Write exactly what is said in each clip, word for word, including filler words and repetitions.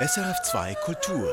S R F zwei Kultur.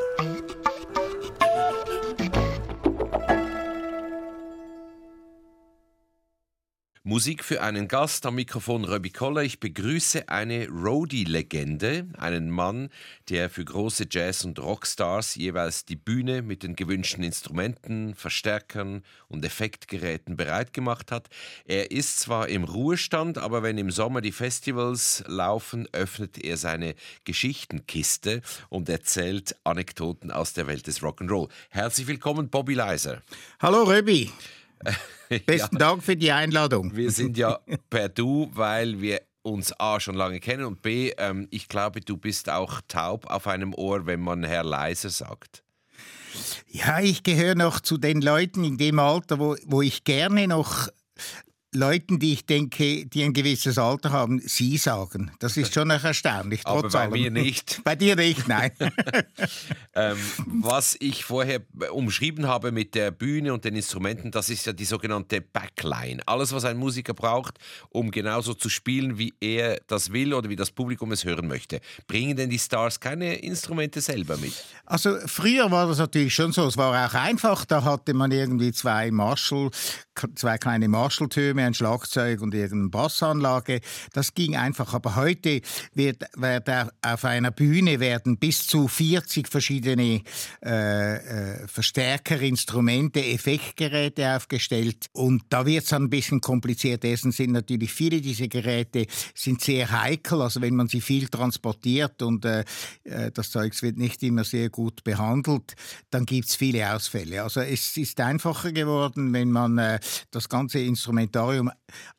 Musik für einen Gast am Mikrofon Röbi Koller. Ich begrüße eine Roadie-Legende, einen Mann, der für große Jazz- und Rockstars jeweils die Bühne mit den gewünschten Instrumenten, Verstärkern und Effektgeräten bereitgemacht hat. Er ist zwar im Ruhestand, aber wenn im Sommer die Festivals laufen, öffnet er seine Geschichtenkiste und erzählt Anekdoten aus der Welt des Rock'n'Roll. Herzlich willkommen, Bobby Leiser. Hallo Röbi. Besten ja, Dank für die Einladung. Wir sind ja per Du, weil wir uns A schon lange kennen und B, ähm, ich glaube, du bist auch taub auf einem Ohr, wenn man Herr Leiser sagt. Ja, ich gehöre noch zu den Leuten in dem Alter, wo, wo ich gerne noch Leuten, die ich denke, die ein gewisses Alter haben, sie sagen. Das ist schon erstaunlich. Trotz Aber bei allem. Mir nicht. Bei dir nicht, nein. ähm, was ich vorher umschrieben habe mit der Bühne und den Instrumenten, das ist ja die sogenannte Backline. Alles, was ein Musiker braucht, um genauso zu spielen, wie er das will oder wie das Publikum es hören möchte. Bringen denn die Stars keine Instrumente selber mit? Also früher war das natürlich schon so. Es war auch einfach. Da hatte man irgendwie zwei Marshall, zwei kleine Marshall-Türme, ein Schlagzeug und irgendeine Bassanlage. Das ging einfach. Aber heute wird, wird auf einer Bühne werden bis zu vierzig verschiedene äh, äh, Verstärker, Instrumente, Effektgeräte aufgestellt. Und da wird es ein bisschen kompliziert. Erstens sind natürlich viele dieser Geräte sind sehr heikel. Also wenn man sie viel transportiert und äh, das Zeugs wird nicht immer sehr gut behandelt, dann gibt es viele Ausfälle. Also es ist einfacher geworden, wenn man äh, das ganze Instrumentarium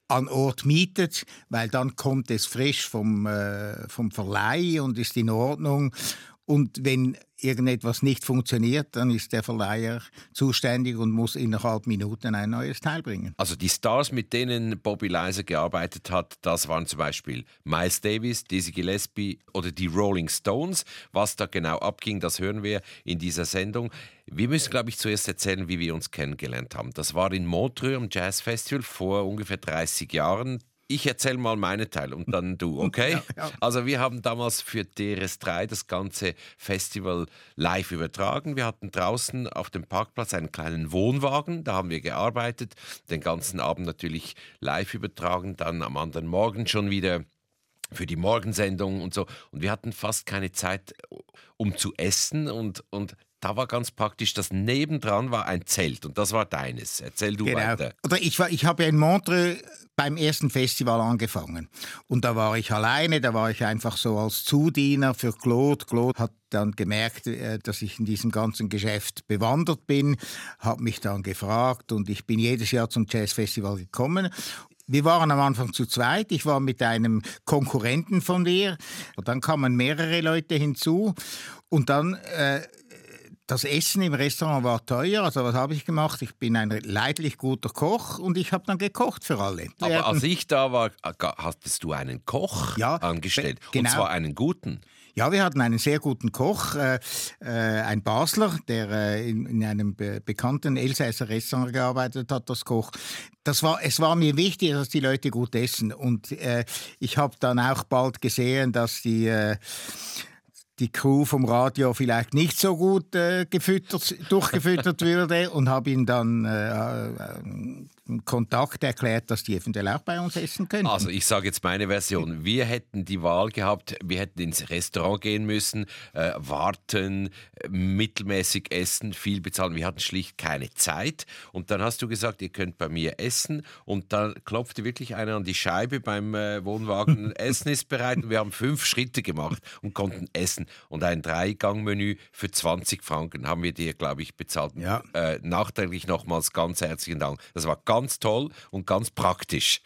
an Ort mietet, weil dann kommt es frisch vom, äh, vom Verleih und ist in Ordnung. Und wenn irgendetwas nicht funktioniert, dann ist der Verleiher zuständig und muss innerhalb Minuten ein neues Teil bringen. Also die Stars, mit denen Bobby Leiser gearbeitet hat, das waren zum Beispiel Miles Davis, Dizzy Gillespie oder die Rolling Stones. Was da genau abging, das hören wir in dieser Sendung. Wir müssen, glaube ich, zuerst erzählen, wie wir uns kennengelernt haben. Das war in Montreux am Jazz Festival vor ungefähr dreißig Jahren. Ich erzähle mal meinen Teil und dann du, okay? Ja, ja. Also wir haben damals für D R S drei das ganze Festival live übertragen. Wir hatten draußen auf dem Parkplatz einen kleinen Wohnwagen, da haben wir gearbeitet, den ganzen Abend natürlich live übertragen, dann am anderen Morgen schon wieder für die Morgensendung und so. Und wir hatten fast keine Zeit, um zu essen und, und da war ganz praktisch, dass nebendran war ein Zelt und das war deines. Erzähl du genau. weiter. Oder ich, war, ich habe ja in Montreux beim ersten Festival angefangen und da war ich alleine, da war ich einfach so als Zudiener für Claude. Claude hat dann gemerkt, dass ich in diesem ganzen Geschäft bewandert bin, hat mich dann gefragt und ich bin jedes Jahr zum Jazzfestival gekommen. Wir waren am Anfang zu zweit. Ich war mit einem Konkurrenten von mir. Und dann kamen mehrere Leute hinzu. Und dann, äh, das Essen im Restaurant war teuer. Also was habe ich gemacht? Ich bin ein leidlich guter Koch und ich habe dann gekocht für alle. Aber hatten, als ich da war, hattest du einen Koch ja, angestellt. Genau. Und zwar einen guten. Ja, wir hatten einen sehr guten Koch, äh, äh, ein Basler, der äh, in, in einem be- bekannten Elsässer Restaurant gearbeitet hat, das Koch. Das war, es war mir wichtig, dass die Leute gut essen. Und äh, ich habe dann auch bald gesehen, dass die... Äh, die Crew vom Radio vielleicht nicht so gut äh, gefüttert, durchgefüttert würde und habe ihm dann äh, äh, Kontakt erklärt, dass die eventuell auch bei uns essen können. Also ich sage jetzt meine Version. Wir hätten die Wahl gehabt, wir hätten ins Restaurant gehen müssen, äh, warten, mittelmäßig essen, viel bezahlen. Wir hatten schlicht keine Zeit. Und dann hast du gesagt, ihr könnt bei mir essen. Und dann klopfte wirklich einer an die Scheibe beim äh, Wohnwagen. Essen ist bereit. Und wir haben fünf Schritte gemacht und konnten essen. Und ein Dreigang-Menü für zwanzig Franken haben wir dir, glaube ich, bezahlt. Ja. Äh, nachträglich nochmals ganz herzlichen Dank. Das war ganz toll und ganz praktisch.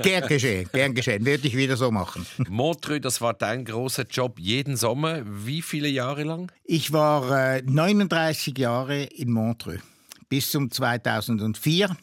Gern geschehen, gern geschehen. Würde ich wieder so machen. Montreux, das war dein großer Job jeden Sommer. Wie viele Jahre lang? Ich war äh, neununddreißig Jahre in Montreux bis zum zweitausendvier.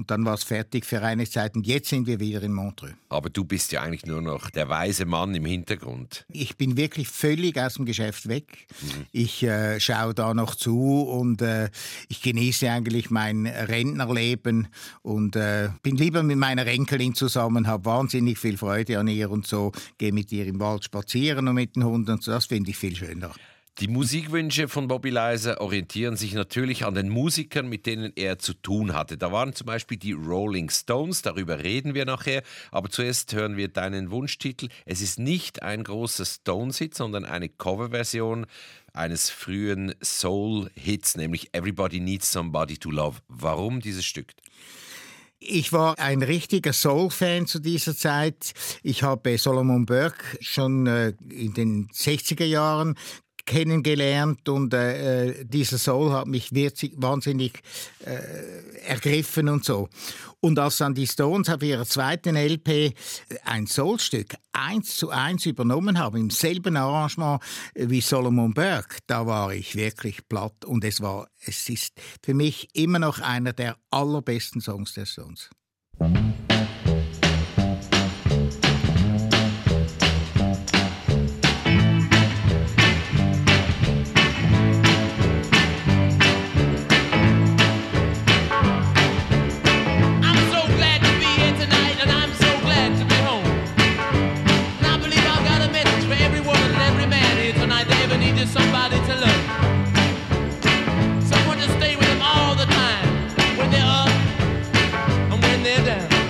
Und dann war es fertig für Reinigzeiten. Jetzt sind wir wieder in Montreux. Aber du bist ja eigentlich nur noch der weise Mann im Hintergrund. Ich bin wirklich völlig aus dem Geschäft weg. Mhm. Ich äh, schaue da noch zu und äh, ich genieße eigentlich mein Rentnerleben und äh, bin lieber mit meiner Enkelin zusammen, habe wahnsinnig viel Freude an ihr und so, gehe mit ihr im Wald spazieren und mit den Hunden und so. Das finde ich viel schöner. Die Musikwünsche von Bobby Leiser orientieren sich natürlich an den Musikern, mit denen er zu tun hatte. Da waren zum Beispiel die Rolling Stones, darüber reden wir nachher. Aber zuerst hören wir deinen Wunschtitel. Es ist nicht ein großer Stones-Hit, sondern eine Coverversion eines frühen Soul-Hits, nämlich Everybody Needs Somebody to Love. Warum dieses Stück? Ich war ein richtiger Soul-Fan zu dieser Zeit. Ich habe Solomon Burke schon in den sechziger Jahren kennengelernt und äh, dieser Soul hat mich witzig, wahnsinnig äh, ergriffen und so. Und als dann die Stones auf ihrer zweiten L P ein Soulstück eins zu eins übernommen haben, im selben Arrangement wie Solomon Burke, da war ich wirklich platt und es war, es ist für mich immer noch einer der allerbesten Songs der Stones. Someone to stay with them all the time, when they're up and when they're down.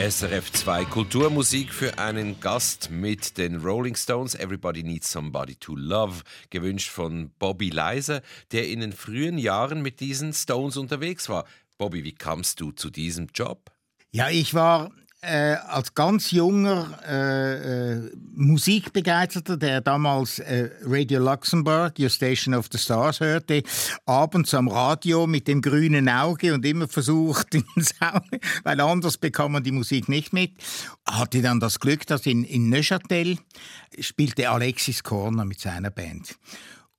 S R F zwei Kulturmusik für einen Gast mit den Rolling Stones. Everybody Needs Somebody to Love, gewünscht von Bobby Leiser, der in den frühen Jahren mit diesen Stones unterwegs war. Bobby, wie kamst du zu diesem Job? Ja, ich war äh, als ganz junger äh, äh, Musikbegeisterter, der damals äh, Radio Luxemburg, Your Station of the Stars, hörte, abends am Radio mit dem grünen Auge und immer versucht, weil anders bekam man die Musik nicht mit. Hatte dann das Glück, dass in, in Neuchâtel spielte Alexis Korner mit seiner Band.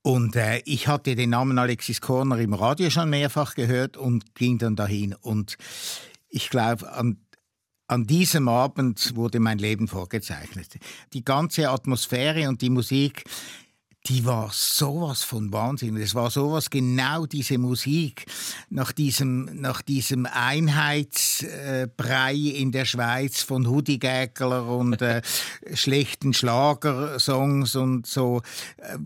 Und äh, ich hatte den Namen Alexis Korner im Radio schon mehrfach gehört und ging dann dahin. Und ich glaube, an, an diesem Abend wurde mein Leben vorgezeichnet. Die ganze Atmosphäre und die Musik, die war sowas von Wahnsinn. Es war sowas, genau diese Musik nach diesem, nach diesem Einheitsbrei in der Schweiz von Hudigäckler und äh, schlechten Schlagersongs und so. Äh,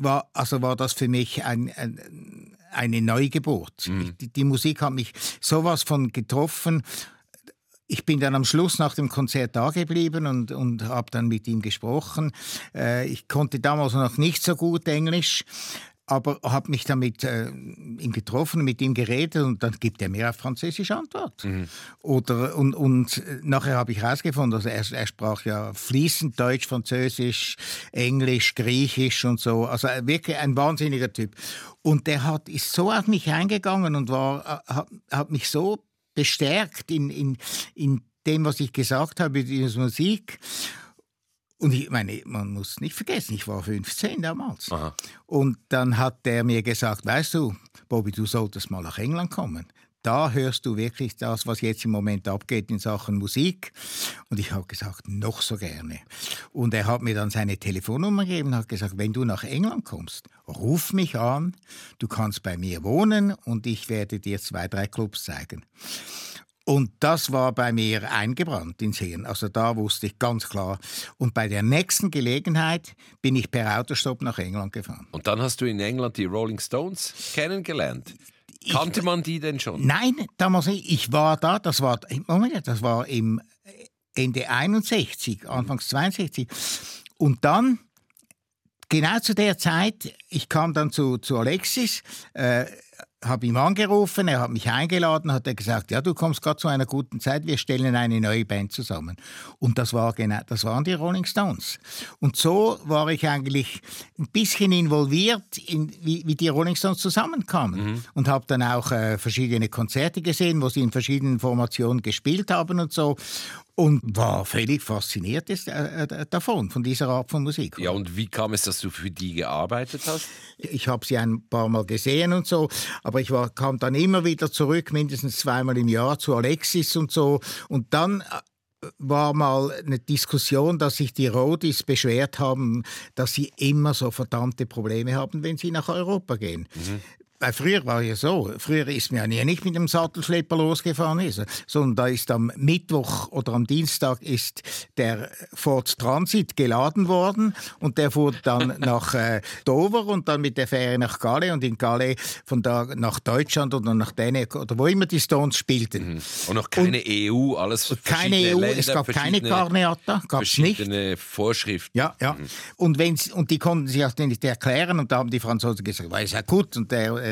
War, also war das für mich ein, ein, eine Neugeburt. Mhm. Die, die Musik hat mich sowas von getroffen. Ich bin dann am Schluss nach dem Konzert da geblieben und, und habe dann mit ihm gesprochen. Äh, ich konnte damals noch nicht so gut Englisch, aber habe mich dann mit äh, ihm getroffen, mit ihm geredet und dann gibt er mir auf Französisch Antwort. Mhm. Oder, und, und nachher habe ich herausgefunden, also er, er sprach ja fließend Deutsch, Französisch, Englisch, Griechisch und so. Also wirklich ein wahnsinniger Typ. Und der hat, ist so auf mich eingegangen und war, hat, hat mich so bestärkt in, in, in dem, was ich gesagt habe, in dieser Musik. Und ich meine, man muss nicht vergessen, ich war fünfzehn damals. Aha. Und dann hat der mir gesagt, weißt du, Bobby, du solltest mal nach England kommen. Da hörst du wirklich das, was jetzt im Moment abgeht in Sachen Musik. Und ich habe gesagt, noch so gerne. Und er hat mir dann seine Telefonnummer gegeben und hat gesagt, wenn du nach England kommst, ruf mich an, du kannst bei mir wohnen und ich werde dir zwei, drei Clubs zeigen. Und das war bei mir eingebrannt ins Hirn. Also da wusste ich ganz klar. Und bei der nächsten Gelegenheit bin ich per Autostopp nach England gefahren. Und dann hast du in England die Rolling Stones kennengelernt. Ich, Kannte man die denn schon? Nein, damals nicht. Ich war da, das war, Moment, das war im Ende einundsechzig, Anfangs zweiundsechzig. Und dann, genau zu der Zeit, ich kam dann zu, zu Alexis, äh, habe ihn angerufen, er hat mich eingeladen, hat er gesagt, ja, du kommst gerade zu einer guten Zeit, wir stellen eine neue Band zusammen. Und das war genau, das waren die Rolling Stones. Und so war ich eigentlich ein bisschen involviert, in, wie, wie die Rolling Stones zusammenkamen. Mhm. Und habe dann auch äh, verschiedene Konzerte gesehen, wo sie in verschiedenen Formationen gespielt haben und so. Und war völlig fasziniert davon, von dieser Art von Musik. Ja, und wie kam es, dass du für die gearbeitet hast? Ich habe sie ein paar Mal gesehen und so, aber ich war, kam dann immer wieder zurück, mindestens zweimal im Jahr zu Alexis und so. Und dann war mal eine Diskussion, dass sich die Rodis beschwert haben, dass sie immer so verdammte Probleme haben, wenn sie nach Europa gehen. Mhm. Weil früher war ja so, früher ist man ja nicht mit dem Sattelschlepper losgefahren, ist, sondern da ist am Mittwoch oder am Dienstag ist der Ford Transit geladen worden und der fuhr dann nach äh, Dover und dann mit der Fähre nach Calais und in Calais von da nach Deutschland oder nach Dänemark oder wo immer die Stones spielten. Mhm. Und noch keine und E U, alles verschiedene keine E U, Länder, es gab keine Karneata, gab es nicht. Verschiedene Vorschriften. Ja, ja. Mhm. Und, wenn's, und die konnten sich auch nicht erklären und da haben die Franzosen gesagt, weil es ja gut und der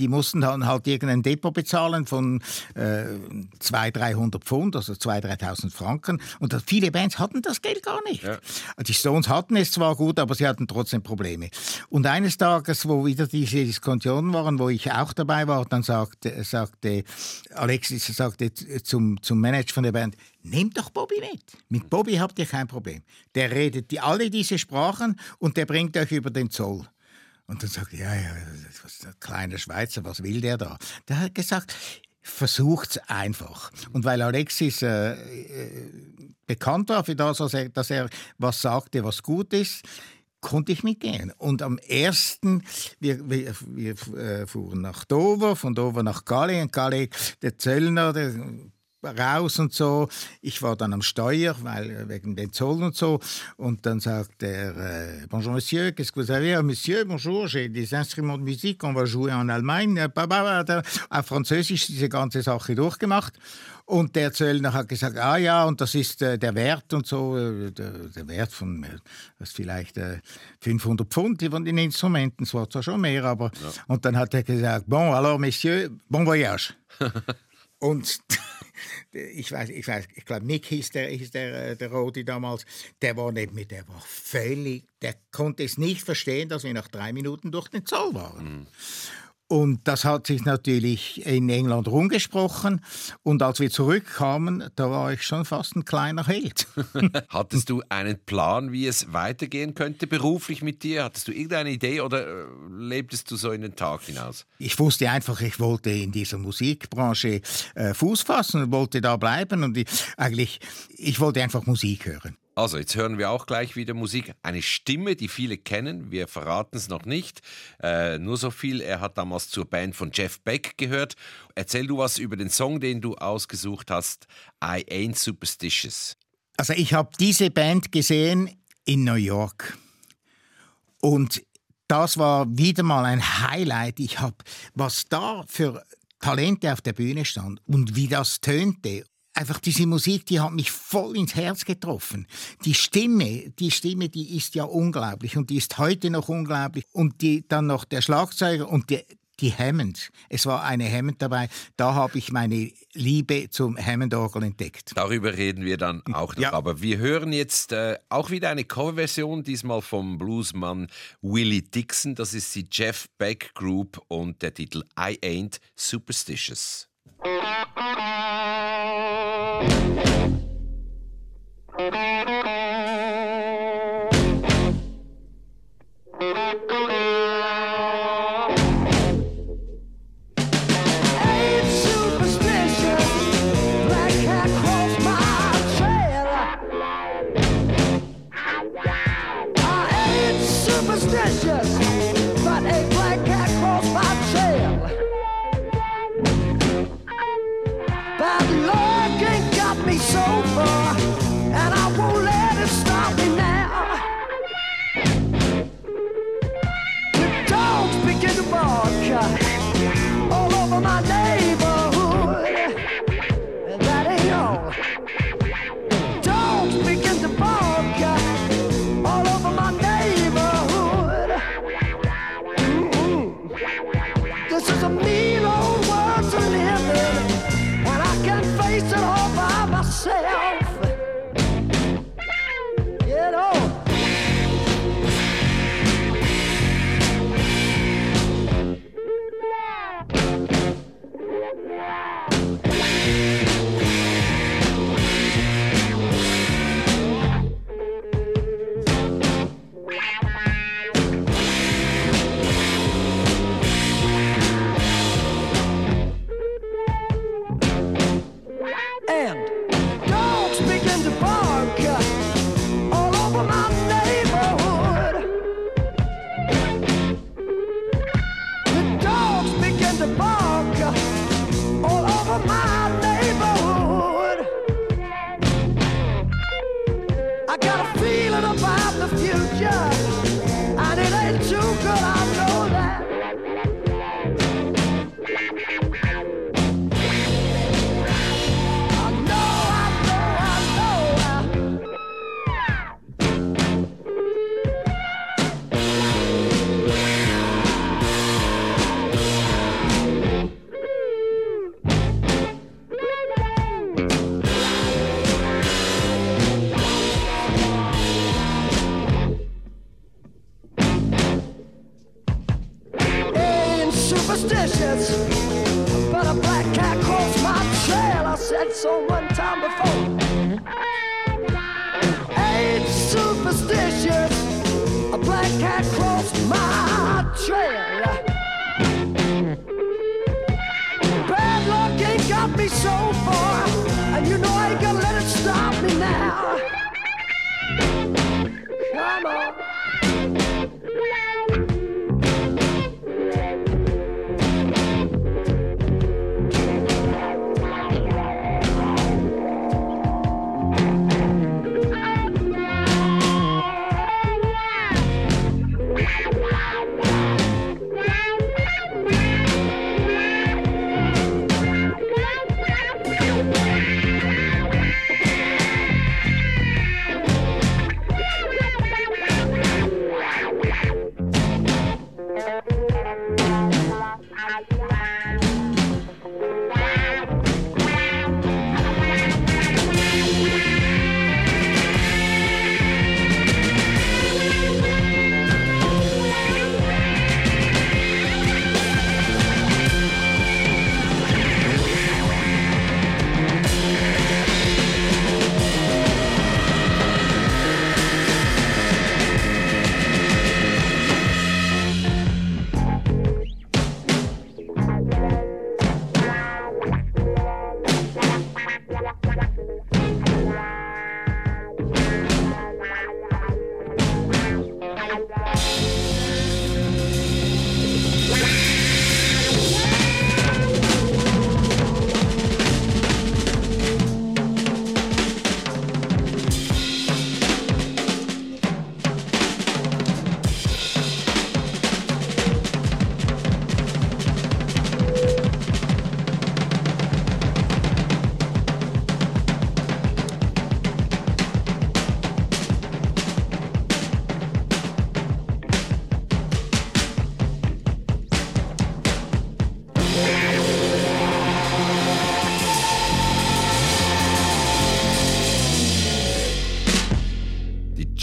die mussten dann halt irgendein Depot bezahlen von äh, zweihundert, dreihundert Pfund, also zweitausend, dreitausend Franken. Und das, viele Bands hatten das Geld gar nicht. Ja. Die Stones hatten es zwar gut, aber sie hatten trotzdem Probleme. Und eines Tages, wo wieder diese Diskussionen waren, wo ich auch dabei war, dann sagte, sagte Alexis sagte zum, zum Manager von der Band, nehmt doch Bobby mit. Mit Bobby habt ihr kein Problem. Der redet die, alle diese Sprachen und der bringt euch über den Zoll. Und dann sagt er, ja, ja, das ein kleiner Schweizer, was will der da? Der hat gesagt, versucht's einfach. Und weil Alexis äh, äh, bekannt war für das, was er, dass er was sagte, was gut ist, konnte ich mitgehen. Und am ersten, wir, wir, wir äh, fuhren nach Dover, von Dover nach Calais. Und Calais, der Zöllner, der raus und so. Ich war dann am Steuer, weil wegen den Zollen und so. Und dann sagt er, äh, bonjour monsieur, qu'est-ce que vous avez? Monsieur, bonjour, j'ai des instruments de musique, on va jouer en Allemagne. Auf Französisch diese ganze Sache durchgemacht. Und der Zöllner hat gesagt, ah ja, und das ist äh, der Wert und so, äh, der, der Wert von äh, das vielleicht äh, fünfhundert Pfund von den Instrumenten, es war zwar schon mehr, aber... Ja. Und dann hat er gesagt, bon, alors, messieurs, bon voyage. Und ich weiß, ich weiß, ich glaube, Mick hieß der, hieß der, der Rodi damals, der war nicht mit, der war völlig, der konnte es nicht verstehen, dass wir nach drei Minuten durch den Zoll waren. Mhm. Und das hat sich natürlich in England rumgesprochen. Und als wir zurückkamen, da war ich schon fast ein kleiner Held. Hattest du einen Plan, wie es weitergehen könnte beruflich mit dir? Hattest du irgendeine Idee oder lebtest du so in den Tag hinaus? Ich wusste einfach, ich wollte in dieser Musikbranche äh, Fuß fassen und wollte da bleiben. Und ich, eigentlich, ich wollte einfach Musik hören. Also, jetzt hören wir auch gleich wieder Musik. Eine Stimme, die viele kennen, wir verraten es noch nicht. Äh, nur so viel, er hat damals zur Band von Jeff Beck gehört. Erzähl du was über den Song, den du ausgesucht hast, I Ain't Superstitious. Also, ich habe diese Band gesehen in New York. Und das war wieder mal ein Highlight. Ich habe, was da für Talente auf der Bühne stand und wie das tönte. Einfach diese Musik, die hat mich voll ins Herz getroffen. Die Stimme, die Stimme, die ist ja unglaublich und die ist heute noch unglaublich. Und die, dann noch der Schlagzeuger und die, die Hammond. Es war eine Hammond dabei. Da habe ich meine Liebe zum Hammond-Orgel entdeckt. Darüber reden wir dann auch noch. Ja. Aber wir hören jetzt äh, auch wieder eine Coverversion, diesmal vom Bluesmann Willie Dixon. Das ist die Jeff Beck Group und der Titel I Ain't Superstitious.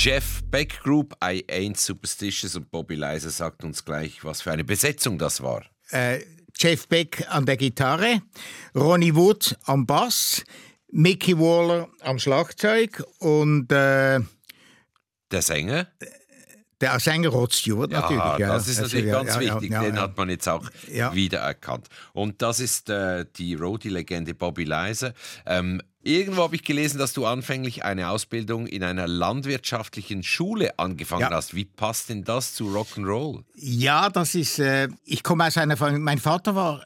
Jeff Beck Group, I Ain't Superstitious, und Bobby Leiser sagt uns gleich, was für eine Besetzung das war. Äh, Jeff Beck an der Gitarre, Ronnie Wood am Bass, Mickey Waller am Schlagzeug und äh, der Sänger? Der Sänger Rod Stewart natürlich. Ja, ja. Das ist natürlich also, ganz ja, wichtig, ja, ja, den ja. hat man jetzt auch ja. wiedererkannt. Und das ist äh, die Roadie-Legende Bobby Leiser. Ähm, Irgendwo habe ich gelesen, dass du anfänglich eine Ausbildung in einer landwirtschaftlichen Schule angefangen ja. hast. Wie passt denn das zu Rock'n'Roll? Ja, das ist. Äh, ich komme aus einer Familie. Mein Vater war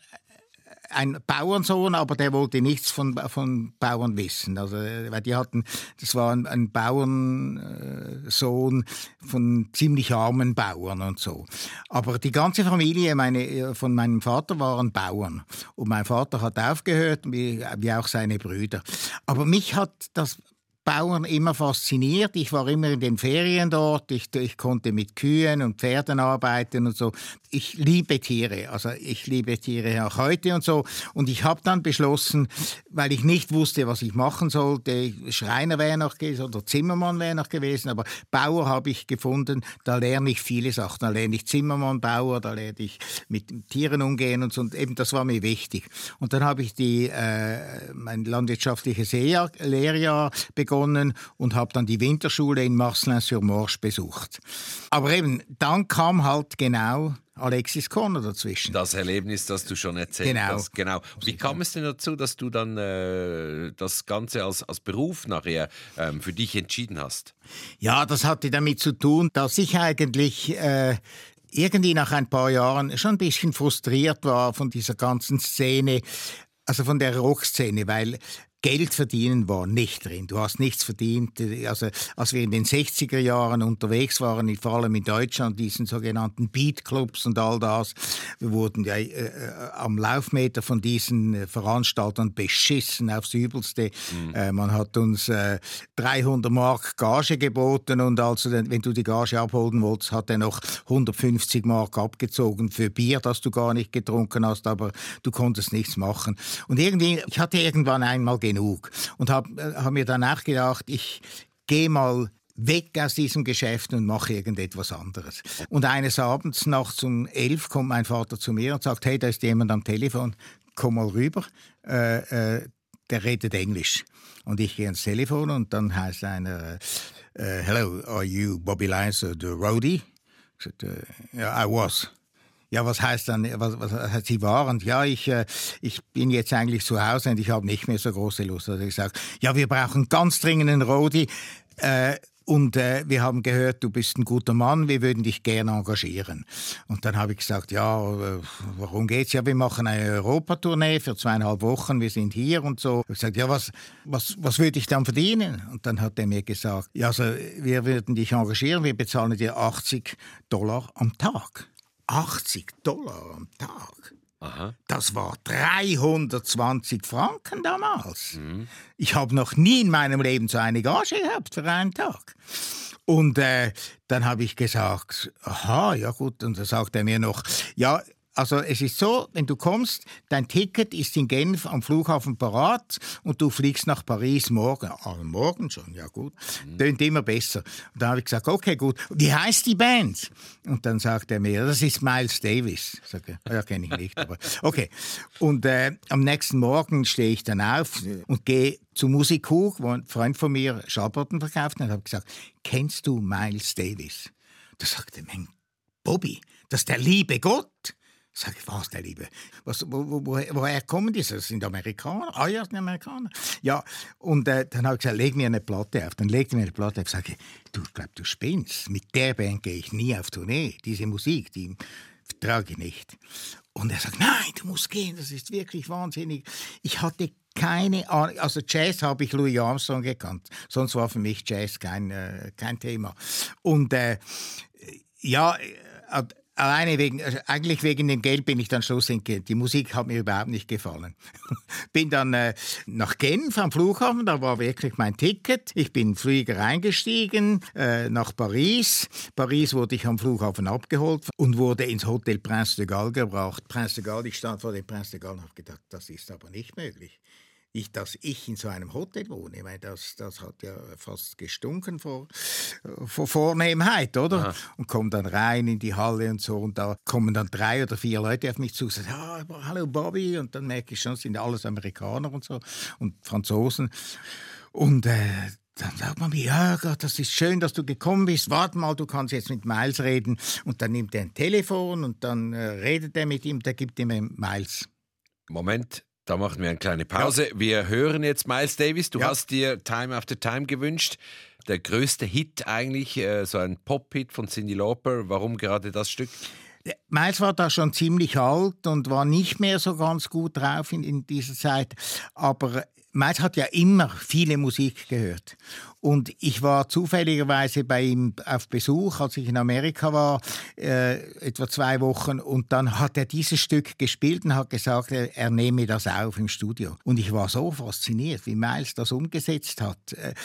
ein Bauernsohn, aber der wollte nichts von, von Bauern wissen. Also, weil die hatten, das war ein, ein Bauernsohn von ziemlich armen Bauern und so. Aber die ganze Familie meine, von meinem Vater waren Bauern. Und mein Vater hat aufgehört, wie, wie auch seine Brüder. Aber mich hat das Bauern immer fasziniert. Ich war immer in den Ferien dort. Ich, ich konnte mit Kühen und Pferden arbeiten und so. Ich liebe Tiere. Also ich liebe Tiere auch heute und so. Und ich habe dann beschlossen, weil ich nicht wusste, was ich machen sollte. Schreiner wäre noch gewesen oder Zimmermann wäre noch gewesen. Aber Bauer habe ich gefunden. Da lerne ich viele Sachen. Da lerne ich Zimmermann, Bauer. Da lerne ich mit Tieren umgehen und so. Und eben das war mir wichtig. Und dann habe ich die, äh, mein landwirtschaftliches Lehrjahr begonnen. Und habe dann die Winterschule in Marcelin-sur-Morge besucht. Aber eben, dann kam halt genau Alexis Korner dazwischen. Das Erlebnis, das du schon erzählt genau. hast. Genau. Wie kam es denn dazu, dass du dann äh, das Ganze als, als Beruf nachher ähm, für dich entschieden hast? Ja, das hatte damit zu tun, dass ich eigentlich äh, irgendwie nach ein paar Jahren schon ein bisschen frustriert war von dieser ganzen Szene, also von der Rockszene, weil Geld verdienen war nicht drin. Du hast nichts verdient. Also, als wir in den sechziger Jahren unterwegs waren, vor allem in Deutschland, diesen sogenannten Beatclubs und all das, wir wurden ja äh, am Laufmeter von diesen Veranstaltern beschissen aufs Übelste. Mhm. Äh, man hat uns äh, dreihundert Mark Gage geboten und also, wenn du die Gage abholen wolltest, hat er noch hundertfünfzig Mark abgezogen für Bier, das du gar nicht getrunken hast, aber du konntest nichts machen. Und irgendwie, ich hatte irgendwann einmal genug. Und habe hab mir danach gedacht, ich gehe mal weg aus diesem Geschäft und mache irgendetwas anderes. Und eines Abends, nachts um elf, kommt mein Vater zu mir und sagt, hey, da ist jemand am Telefon, komm mal rüber, äh, äh, der redet Englisch. Und ich gehe ans Telefon und dann heißt einer, äh, hello, are you Bobby Leiser, the roadie? Ich sagte, yeah, I was. Ja, was heißt dann, was, was heißt, Sie waren? Ja, ich, äh, ich bin jetzt eigentlich zu Hause und ich habe nicht mehr so große Lust. Also ich sage, ja, wir brauchen ganz dringend einen Rodi äh, und äh, wir haben gehört, du bist ein guter Mann, wir würden dich gerne engagieren. Und dann habe ich gesagt, ja, äh, worum geht's? Ja, wir machen eine Europatournee für zweieinhalb Wochen, wir sind hier und so. Ich habe gesagt, ja, was, was, was würde ich dann verdienen? Und dann hat er mir gesagt, ja, also wir würden dich engagieren, wir bezahlen dir achtzig Dollar am Tag. achtzig Dollar am Tag. Aha. Das war dreihundertzwanzig Franken damals. Mhm. Ich habe noch nie in meinem Leben so eine Gage gehabt für einen Tag. Und äh, dann habe ich gesagt, aha, ja gut. Und dann sagt er mir noch, ja, also es ist so, wenn du kommst, dein Ticket ist in Genf am Flughafen parat und du fliegst nach Paris morgen. Ah, morgen schon, ja gut. Mhm. Tönt immer besser. Und dann habe ich gesagt, okay, gut. Wie heißt die Band? Und dann sagt er mir, das ist Miles Davis. Ich sage, ja, kenne ich nicht, aber okay. Und äh, am nächsten Morgen stehe ich dann auf und gehe zu Musik Hug, wo ein Freund von mir Schallplatten verkauft hat, und habe gesagt, kennst du Miles Davis? Da sagte er, mein Bobby, das ist der liebe Gott. Sag ich, was, der Liebe? Was, wo, wo, woher kommen die? Das sind Amerikaner. Ah ja, das sind Amerikaner. Ja, und äh, dann habe ich gesagt, leg mir eine Platte auf. Dann legte mir eine Platte auf. Sag ich, du, ich glaube, du spinnst. Mit der Band gehe ich nie auf Tournee. Diese Musik, die vertrage ich nicht. Und er sagt, nein, du musst gehen. Das ist wirklich wahnsinnig. Ich hatte keine Ahnung. Also Jazz habe ich Louis Armstrong gekannt. Sonst war für mich Jazz kein, äh, kein Thema. Und äh, ja, äh, Alleine wegen, eigentlich wegen dem Geld bin ich dann schlussendlich. Die Musik hat mir überhaupt nicht gefallen. Bin dann äh, nach Genf am Flughafen, da war wirklich mein Ticket. Ich bin in den Flieger eingestiegen äh, nach Paris. Paris wurde ich am Flughafen abgeholt und wurde ins Hotel Prince de Gaulle gebracht. Prince de Gaulle, ich stand vor dem Prince de Gaulle und habe gedacht, das ist aber nicht möglich. Ich, dass ich in so einem Hotel wohne. Ich meine, das, das hat ja fast gestunken vor, vor Vornehmheit, oder? Aha. Und komme dann rein in die Halle und so. Und da kommen dann drei oder vier Leute auf mich zu und sagen, ah, hallo Bobby. Und dann merke ich schon, es sind alles Amerikaner und so und Franzosen. Und äh, dann sagt man mir, ja Gott, das ist schön, dass du gekommen bist. Warte mal, du kannst jetzt mit Miles reden. Und dann nimmt er ein Telefon und dann äh, redet er mit ihm. Der gibt ihm Miles. Moment. Da machen wir eine kleine Pause. Ja. Wir hören jetzt Miles Davis. Du ja. hast dir Time After Time gewünscht. Der größte Hit eigentlich, äh, so ein Pop-Hit von Cyndi Lauper. Warum gerade das Stück? Miles war da schon ziemlich alt und war nicht mehr so ganz gut drauf in, in dieser Zeit. Aber Miles hat ja immer viele Musik gehört. Und ich war zufälligerweise bei ihm auf Besuch, als ich in Amerika war, äh, etwa zwei Wochen. Und dann hat er dieses Stück gespielt und hat gesagt, er, er nehme das auf im Studio. Und ich war so fasziniert, wie Miles das umgesetzt hat. Äh,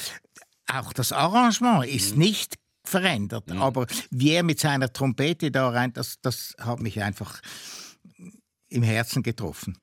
auch das Arrangement ist nicht verändert. Mhm. Aber wie er mit seiner Trompete da rein, das, das hat mich einfach im Herzen getroffen.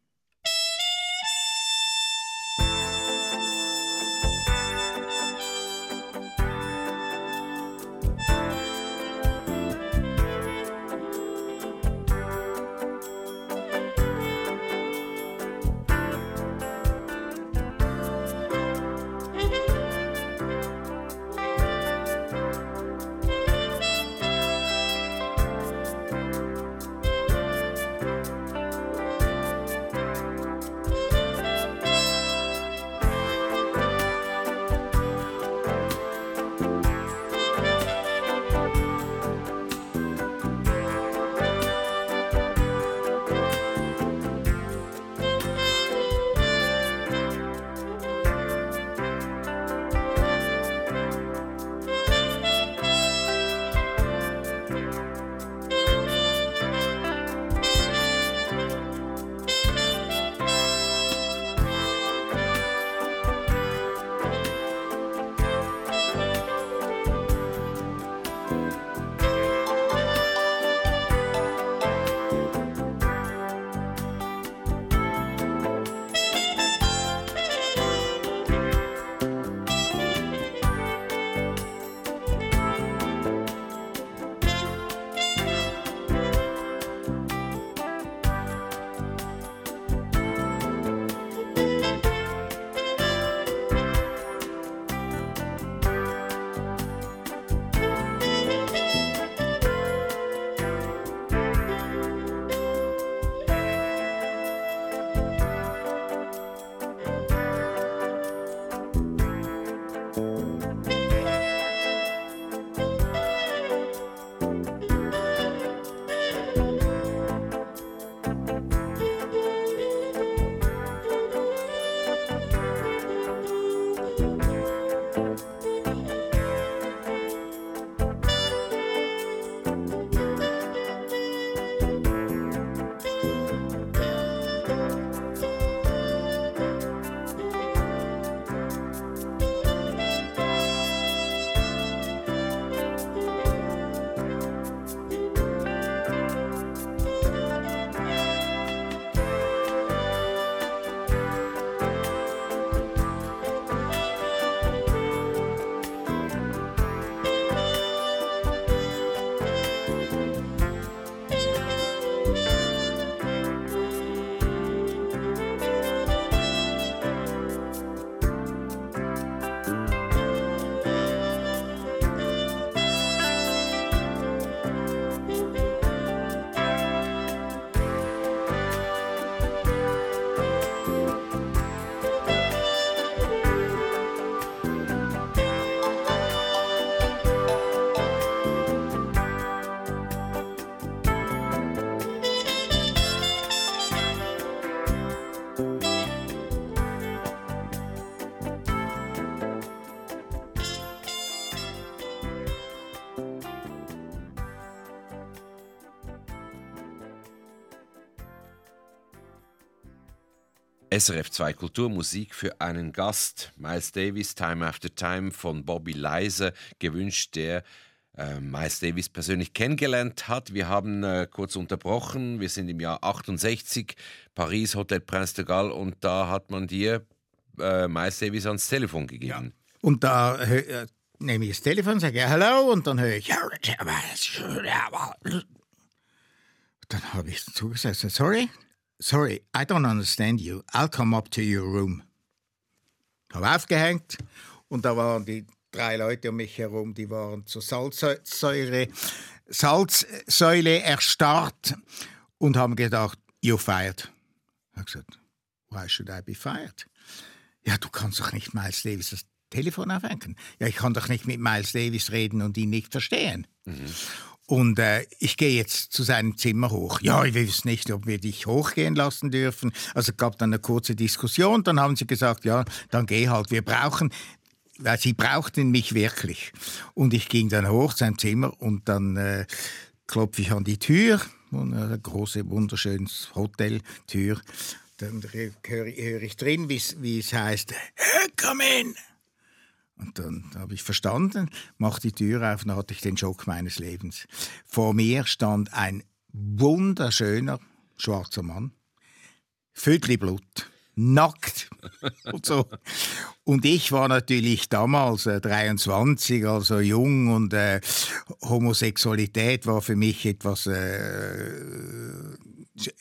S R F zwei Kulturmusik für einen Gast. Miles Davis, Time After Time von Bobby Leiser, gewünscht, der äh, Miles Davis persönlich kennengelernt hat. Wir haben äh, kurz unterbrochen. Wir sind im Jahr achtundsechzig, Paris, Hotel Prince de Gaulle, und da hat man dir äh, Miles Davis ans Telefon gegeben. Ja. Und da äh, nehme ich das Telefon, sage «Hallo» und dann höre ich dann habe ich zugesagt, «Sorry». Sorry, I don't understand you. I'll come up to your room. Habe aufgehängt und da waren die drei Leute um mich herum, die waren zur Salzsäure, Salzsäule erstarrt und haben gedacht, you're fired. Ich habe gesagt, why should I be fired? Ja, du kannst doch nicht Miles Davis das Telefon aufhängen. Ja, ich kann doch nicht mit Miles Davis reden und ihn nicht verstehen. Mhm. Und äh, ich gehe jetzt zu seinem Zimmer hoch. Ja, ich weiß nicht, ob wir dich hochgehen lassen dürfen. Also gab dann eine kurze Diskussion. Dann haben sie gesagt, ja, dann geh halt. Wir brauchen, weil sie brauchten mich wirklich. Und ich ging dann hoch zu seinem Zimmer und dann äh, klopfe ich an die Tür. Und eine große, wunderschönes Hoteltür. Dann höre hör ich drin, wie es heißt, hey, come in. Und dann habe ich verstanden, mache die Tür auf, dann hatte ich den Schock meines Lebens. Vor mir stand ein wunderschöner schwarzer Mann, Vödli Blut, nackt und so. Und ich war natürlich damals äh, dreiundzwanzig, also jung, und äh, Homosexualität war für mich etwas, äh,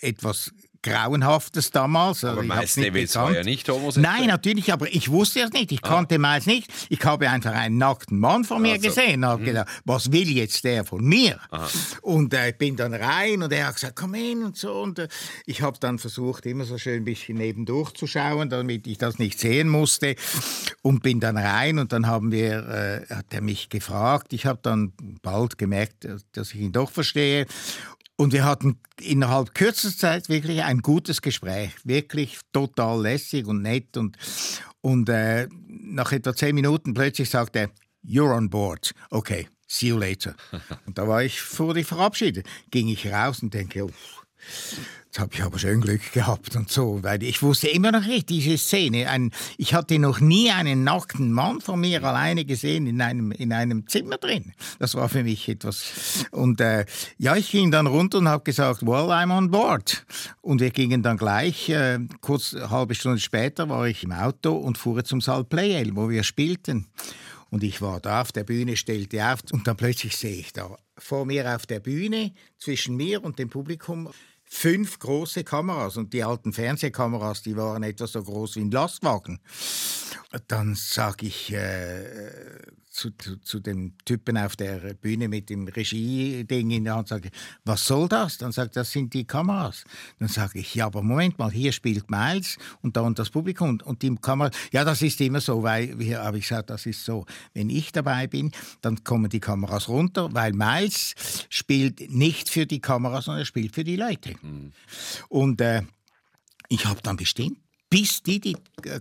etwas Grauenhaftes damals. Aber Miles Davis war ja nicht homosexuell. Nein, natürlich, aber ich wusste es nicht. Ich ah. kannte Miles nicht. Ich habe einfach einen nackten Mann vor mir also. gesehen. Habe hm. gedacht, was will jetzt der von mir? Aha. Und äh, ich bin dann rein und er hat gesagt, komm hin und so. Und äh, ich habe dann versucht, immer so schön ein bisschen nebendurch zu schauen, damit ich das nicht sehen musste. Und bin dann rein und dann haben wir, äh, hat er mich gefragt. Ich habe dann bald gemerkt, dass ich ihn doch verstehe. Und wir hatten innerhalb kürzester Zeit wirklich ein gutes Gespräch. Wirklich total lässig und nett. Und, und äh, nach etwa zehn Minuten plötzlich sagte er, you're on board. Okay, see you later. Und da war ich, wurde ich verabschiedet. Ging ich raus und denke, oh, jetzt habe ich aber schön Glück gehabt und so. Weil ich wusste immer noch nicht, diese Szene. Ein, ich hatte noch nie einen nackten Mann von mir alleine gesehen in einem, in einem Zimmer drin. Das war für mich etwas. Und äh, ja, ich ging dann runter und habe gesagt, well, I'm on board. Und wir gingen dann gleich, äh, kurz eine halbe Stunde später war ich im Auto und fuhr zum Salle Pleyel, wo wir spielten. Und ich war da auf der Bühne, stellte auf und dann plötzlich sehe ich da vor mir auf der Bühne, zwischen mir und dem Publikum, fünf große Kameras. Und die alten Fernsehkameras, die waren etwa so groß wie ein Lastwagen. Dann sage ich äh, zu, zu, zu dem Typen auf der Bühne mit dem Regie-Ding in der Hand, sage, was soll das? Dann sagt er, das sind die Kameras. Dann sage ich, ja, aber Moment mal, hier spielt Miles und da und das Publikum und, und die Kamera. Ja, das ist immer so, weil, habe ich gesagt, das ist so. Wenn ich dabei bin, dann kommen die Kameras runter, weil Miles spielt nicht für die Kameras, sondern er spielt für die Leute. Mhm. Und äh, ich habe dann bestimmt, bis die die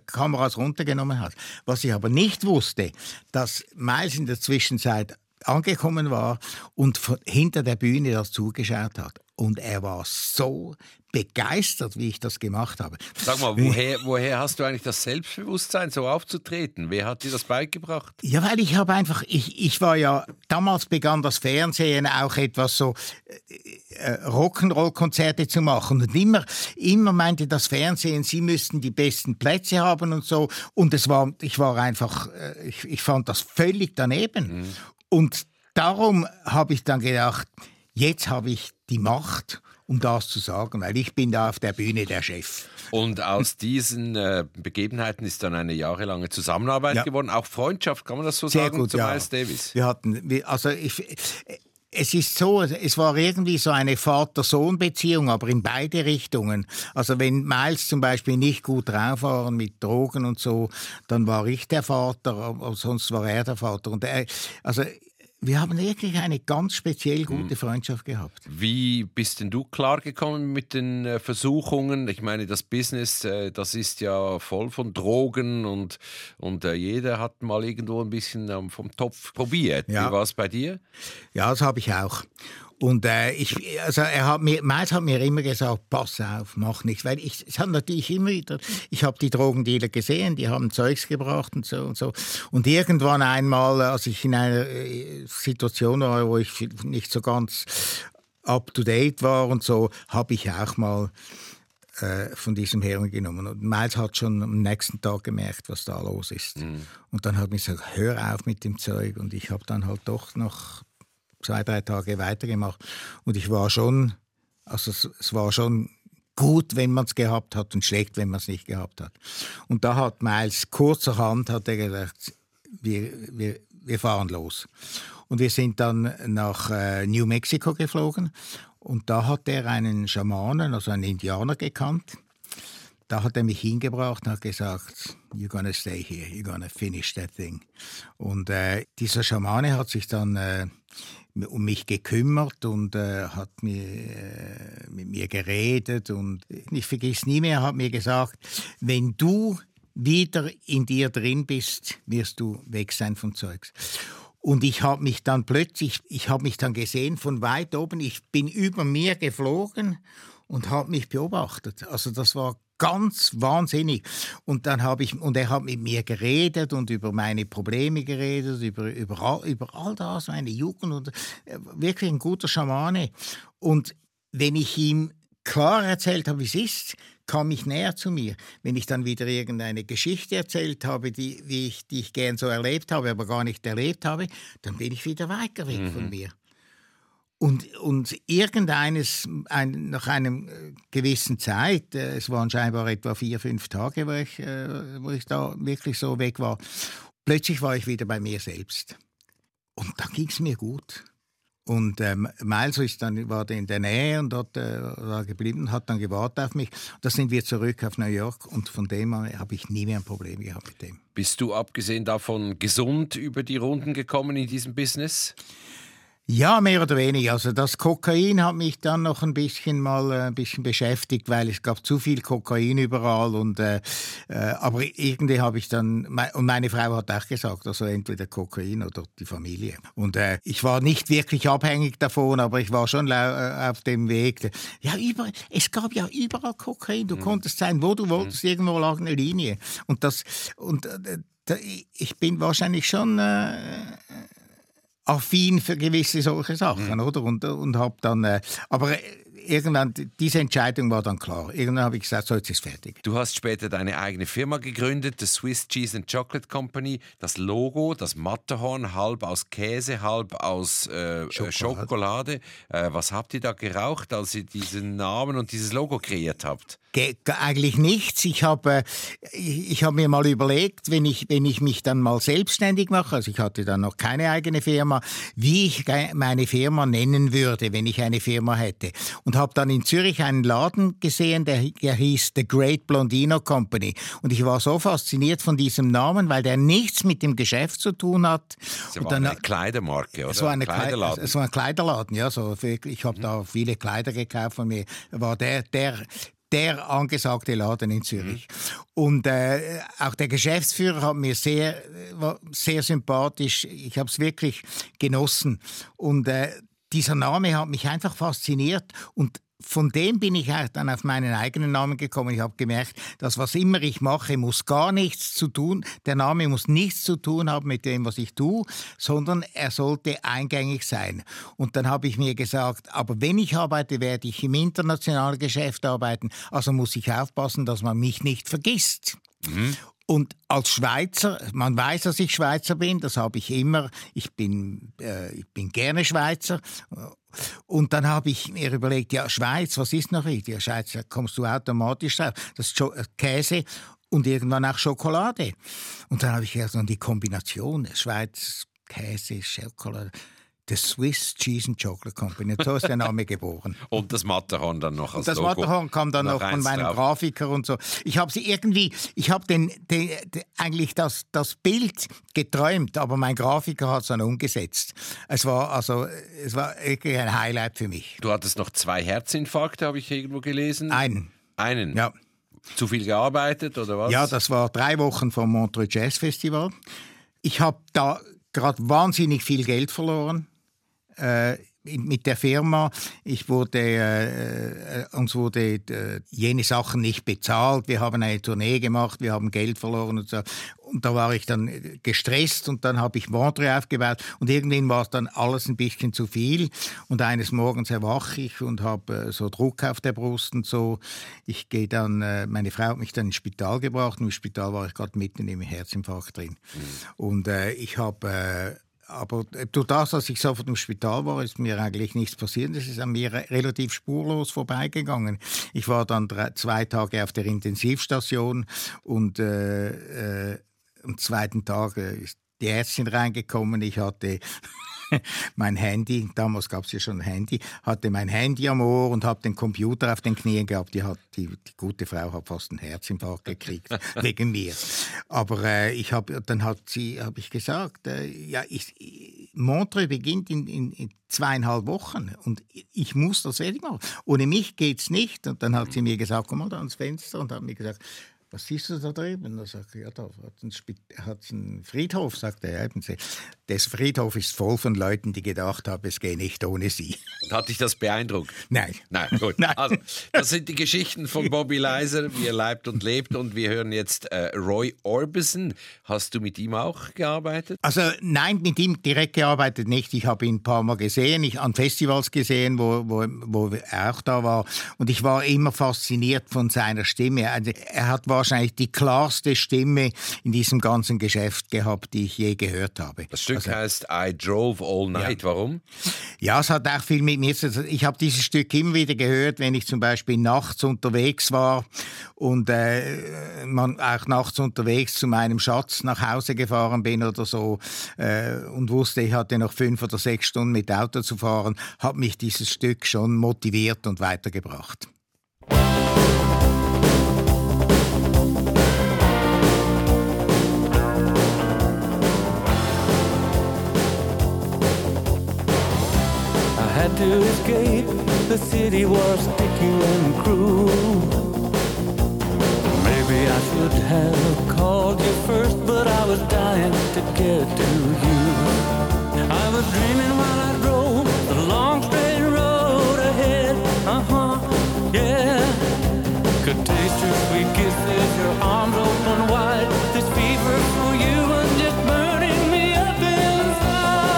Kameras runtergenommen hat. Was ich aber nicht wusste, dass Miles in der Zwischenzeit angekommen war und von hinter der Bühne das zugeschaut hat. Und er war so begeistert, wie ich das gemacht habe. Sag mal, woher, woher hast du eigentlich das Selbstbewusstsein, so aufzutreten? Wer hat dir das beigebracht? Ja, weil ich habe einfach, ich, ich war ja, damals begann das Fernsehen auch etwas so äh, Rock'n'Roll-Konzerte zu machen. Und immer, immer meinte das Fernsehen, sie müssten die besten Plätze haben und so. Und es war, ich war einfach, äh, ich, ich fand das völlig daneben. Mhm. Und darum habe ich dann gedacht, jetzt habe ich die Macht, um das zu sagen, weil ich bin da auf der Bühne der Chef. Und aus diesen äh, Begebenheiten ist dann eine jahrelange Zusammenarbeit ja. geworden, auch Freundschaft, kann man das so Sehr sagen, gut, zu ja. Miles Davis? Wir hatten, also ich, es ist so, es war irgendwie so eine Vater-Sohn-Beziehung, aber in beide Richtungen. Also wenn Miles zum Beispiel nicht gut drauf war mit Drogen und so, dann war ich der Vater, aber sonst war er der Vater. Und er, also wir haben wirklich eine ganz speziell gute Freundschaft gehabt. Wie bist denn du klargekommen mit den Versuchungen? Ich meine, das Business, das ist ja voll von Drogen und, und jeder hat mal irgendwo ein bisschen vom Topf probiert. Ja. Wie war es bei dir? Ja, das habe ich auch. Und äh, ich, also er hat mir, Miles hat mir immer gesagt, pass auf, mach nichts, weil ich, ich habe natürlich immer wieder, ich habe die Drogendealer gesehen, die haben Zeugs gebracht und so und so. Und irgendwann einmal, als ich in einer Situation war, wo ich nicht so ganz up to date war und so, habe ich auch mal äh, von diesem Heroin genommen. Und Miles hat schon am nächsten Tag gemerkt, was da los ist. Mhm. Und dann hat mich gesagt, hör auf mit dem Zeug. Und ich habe dann halt doch noch zwei, drei Tage weitergemacht. Und ich war schon, also es, es war schon gut, wenn man es gehabt hat und schlecht, wenn man es nicht gehabt hat. Und da hat Miles kurzerhand hat er gesagt, wir, wir, wir fahren los. Und wir sind dann nach äh, New Mexico geflogen. Und da hat er einen Schamanen, also einen Indianer gekannt. Da hat er mich hingebracht und hat gesagt, you're gonna stay here, you're gonna finish that thing. Und äh, dieser Schamane hat sich dann äh, um mich gekümmert und äh, hat mir, äh, mit mir geredet. Und ich vergesse nie mehr, hat mir gesagt, wenn du wieder in dir drin bist, wirst du weg sein vom Zeugs. Und ich habe mich dann plötzlich, ich habe mich dann gesehen von weit oben, ich bin über mir geflogen und habe mich beobachtet. Also das war ganz wahnsinnig. Und dann habe ich, und er hat mit mir geredet und über meine Probleme geredet, über, über, über all das, meine Jugend. Und wirklich ein guter Schamane. Und wenn ich ihm klar erzählt habe, wie es ist, kam ich näher zu mir. Wenn ich dann wieder irgendeine Geschichte erzählt habe, die, wie ich, die ich gern so erlebt habe, aber gar nicht erlebt habe, dann bin ich wieder weiter weg mhm. von mir. Und, und irgendeines, ein, nach einer gewissen Zeit, äh, es waren scheinbar etwa vier, fünf Tage, wo ich, äh, wo ich da wirklich so weg war, plötzlich war ich wieder bei mir selbst. Und da ging es mir gut. Und ähm, Miles ist dann, war dann in der Nähe und dort äh, war geblieben und hat dann gewartet auf mich. Da sind wir zurück auf New York und von dem habe ich nie mehr ein Problem gehabt mit dem. Bist du abgesehen davon gesund über die Runden gekommen in diesem Business? Ja, mehr oder weniger. Also das Kokain hat mich dann noch ein bisschen mal äh, ein bisschen beschäftigt, weil es gab zu viel Kokain überall. Und äh, äh, aber irgendwie habe ich dann und meine Frau hat auch gesagt, also entweder Kokain oder die Familie. Und äh, ich war nicht wirklich abhängig davon, aber ich war schon lau- auf dem Weg. Ja, überall, es gab ja überall Kokain. Du mhm. konntest sein, wo du wolltest, mhm. irgendwo lag eine Linie. Und das und äh, da, ich bin wahrscheinlich schon äh, affin für gewisse solche Sachen, mhm. oder? Und, und hab dann, äh, aber irgendwann, diese Entscheidung war dann klar. Irgendwann habe ich gesagt, so, jetzt ist fertig. Du hast später deine eigene Firma gegründet, die Swiss Cheese and Chocolate Company. Das Logo, das Matterhorn, halb aus Käse, halb aus äh, Schokolade. Schokolade. Äh, was habt ihr da geraucht, als ihr diesen Namen und dieses Logo kreiert habt? Ge- eigentlich nichts. Ich habe äh, ich, ich hab mir mal überlegt, wenn ich, wenn ich mich dann mal selbstständig mache, also ich hatte dann noch keine eigene Firma, wie ich ge- meine Firma nennen würde, wenn ich eine Firma hätte. Und habe dann in Zürich einen Laden gesehen, der, der hieß The Great Blondino Company. Und ich war so fasziniert von diesem Namen, weil der nichts mit dem Geschäft zu tun hat. Das war dann eine Kleidermarke, oder? Es war, eine Kleiderladen. Es war ein Kleiderladen, ja. So, ich habe mhm. da viele Kleider gekauft von mir. War der... der Der angesagte Laden in Zürich. Mhm. Und äh, auch der Geschäftsführer hat mir sehr, sehr sympathisch. Ich habe es wirklich genossen. Und äh, dieser Name hat mich einfach fasziniert. Und von dem bin ich auch dann auf meinen eigenen Namen gekommen. Ich habe gemerkt, dass was immer ich mache, muss gar nichts zu tun. Der Name muss nichts zu tun haben mit dem, was ich tue, sondern er sollte eingängig sein. Und dann habe ich mir gesagt, aber wenn ich arbeite, werde ich im internationalen Geschäft arbeiten. Also muss ich aufpassen, dass man mich nicht vergisst. Mhm. Und als Schweizer, man weiß, dass ich Schweizer bin, das habe ich immer. Ich bin, äh, ich bin gerne Schweizer. Und dann habe ich mir überlegt, ja, Schweiz, was ist noch richtig? Ja, Schweiz, da kommst du automatisch drauf. Das ist Käse und irgendwann auch Schokolade. Und dann habe ich erst noch die Kombination Schweiz, Käse, Schokolade. The Swiss Cheese and Chocolate Company. So ist der Name geboren. Und das Matterhorn dann noch als Logo. Das Matterhorn kam dann noch, noch von meinem drauf. Grafiker und so. Ich habe sie irgendwie, ich habe den, den, den, eigentlich das, das Bild geträumt, aber mein Grafiker hat es dann umgesetzt. Es war also, es war wirklich ein Highlight für mich. Du hattest noch zwei Herzinfarkte, habe ich irgendwo gelesen. Einen. Einen? Ja. Zu viel gearbeitet oder was? Ja, das war drei Wochen vom Montreux Jazz Festival. Ich habe da gerade wahnsinnig viel Geld verloren. mit der Firma. Ich wurde, äh, uns wurde äh, jene Sachen nicht bezahlt. Wir haben eine Tournee gemacht, wir haben Geld verloren und so. Und da war ich dann gestresst und dann habe ich Montreux aufgebaut und irgendwann war es dann alles ein bisschen zu viel. Und eines Morgens erwache ich und habe äh, so Druck auf der Brust und so. Ich gehe dann, äh, meine Frau hat mich dann ins Spital gebracht und im Spital war ich gerade mitten im Herzinfarkt drin. Mhm. Und äh, ich habe... Äh, Aber durch das, dass ich sofort im Spital war, ist mir eigentlich nichts passiert. Es ist an mir relativ spurlos vorbeigegangen. Ich war dann drei, zwei Tage auf der Intensivstation und äh, äh, am zweiten Tag ist die Ärztin reingekommen. Ich hatte mein Handy, damals gab es ja schon ein Handy, hatte mein Handy am Ohr und habe den Computer auf den Knien gehabt. Die, hat, die, die gute Frau hat fast einen Herzinfarkt gekriegt, wegen mir. Aber äh, ich hab, dann hat sie, hab ich gesagt, äh, ja, ich, ich, Montreux beginnt in, in, in zweieinhalb Wochen und ich muss das fertig machen. Ohne mich geht es nicht. Und dann hat sie mir gesagt, komm mal da ans Fenster und hat mir gesagt, was siehst du da drüben? Da sagt er, ja, da hat es einen Friedhof, sagt er. Der Friedhof ist voll von Leuten, die gedacht haben, es gehe nicht ohne sie. Hat dich das beeindruckt? Nein. Nein, gut. Nein. Also, das sind die Geschichten von Bobby Leiser, wie er leibt und lebt. Und wir hören jetzt äh, Roy Orbison. Hast du mit ihm auch gearbeitet? Also nein, mit ihm direkt gearbeitet nicht. Ich habe ihn ein paar Mal gesehen, ich an Festivals gesehen, wo, wo, wo er auch da war. Und ich war immer fasziniert von seiner Stimme. Also, er hat wahrscheinlich die klarste Stimme in diesem ganzen Geschäft gehabt, die ich je gehört habe. Das Stück also, heißt I Drove All Night. Ja. Warum? Ja, es hat auch viel mit mir zu tun. Ich habe dieses Stück immer wieder gehört, wenn ich zum Beispiel nachts unterwegs war und äh, man auch nachts unterwegs zu meinem Schatz nach Hause gefahren bin oder so äh, und wusste, ich hatte noch fünf oder sechs Stunden mit Auto zu fahren, hat mich dieses Stück schon motiviert und weitergebracht. To escape, the city was sticky and cruel. Maybe I should have called you first, but I was dying to get to you. I was dreaming while I drove the long straight road ahead. Uh-huh, yeah. Could taste your sweet kisses, your arms open wide. This fever for you was just burning me up inside.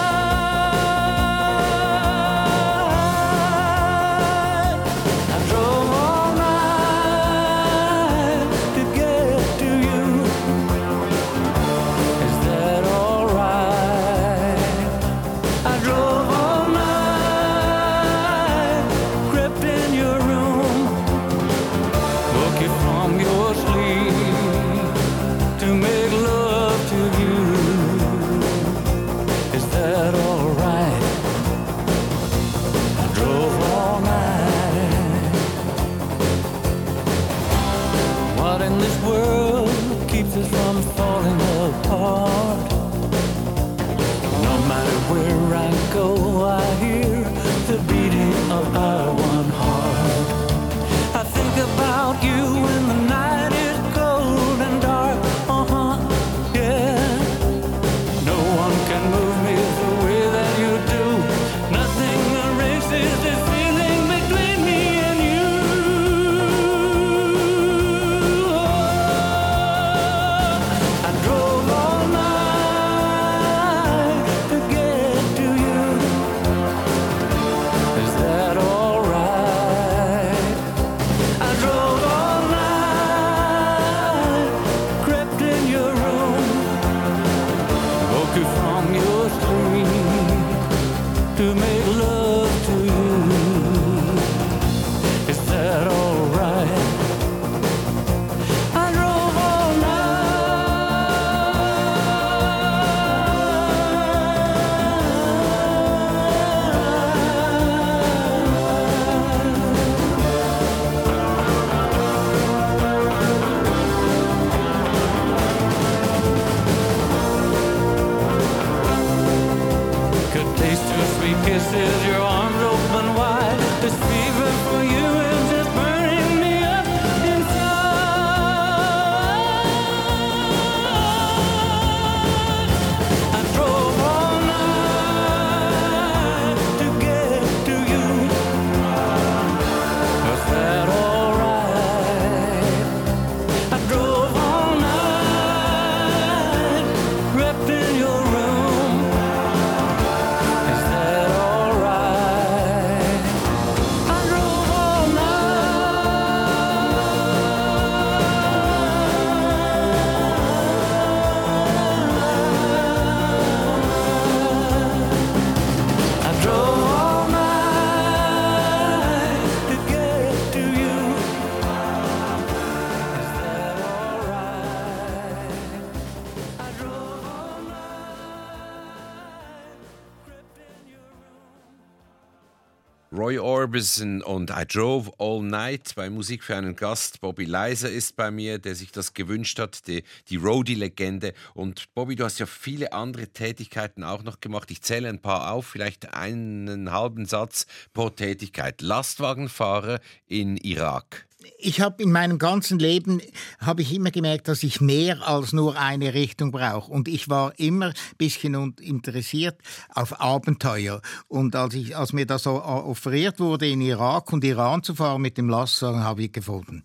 Roy Orbison und I Drove All Night bei Musik für einen Gast. Bobby Leiser ist bei mir, der sich das gewünscht hat, die, die Roadie-Legende. Und Bobby, du hast ja viele andere Tätigkeiten auch noch gemacht. Ich zähle ein paar auf, vielleicht einen halben Satz pro Tätigkeit. Lastwagenfahrer in Irak. Ich habe in meinem ganzen Leben habe ich immer gemerkt, dass ich mehr als nur eine Richtung brauche. Und ich war immer ein bisschen interessiert auf Abenteuer. Und als, ich, als mir das offeriert wurde, in Irak und Iran zu fahren mit dem Lastwagen, habe ich gefunden,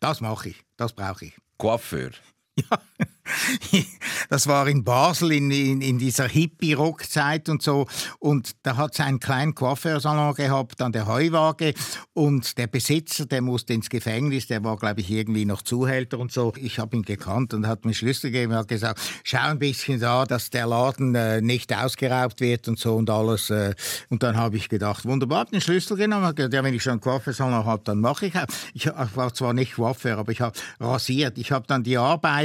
das mache ich, das brauche ich. Coiffeur. Ja, das war in Basel in, in, in dieser Hippie-Rock-Zeit und so. Und da hat es einen kleinen Coiffeursalon gehabt an der Heuwaage. Und der Besitzer, der musste ins Gefängnis, der war, glaube ich, irgendwie noch Zuhälter und so. Ich habe ihn gekannt und hat mir Schlüssel gegeben und hat gesagt, schau ein bisschen da, dass der Laden äh, nicht ausgeraubt wird und so und alles. Äh. Und dann habe ich gedacht, wunderbar, den Schlüssel genommen. Hab gedacht, ja, wenn ich schon einen Coiffeursalon habe, dann mache ich auch. Ich war zwar nicht Coiffeur, aber ich habe rasiert. Ich habe dann die Arbeit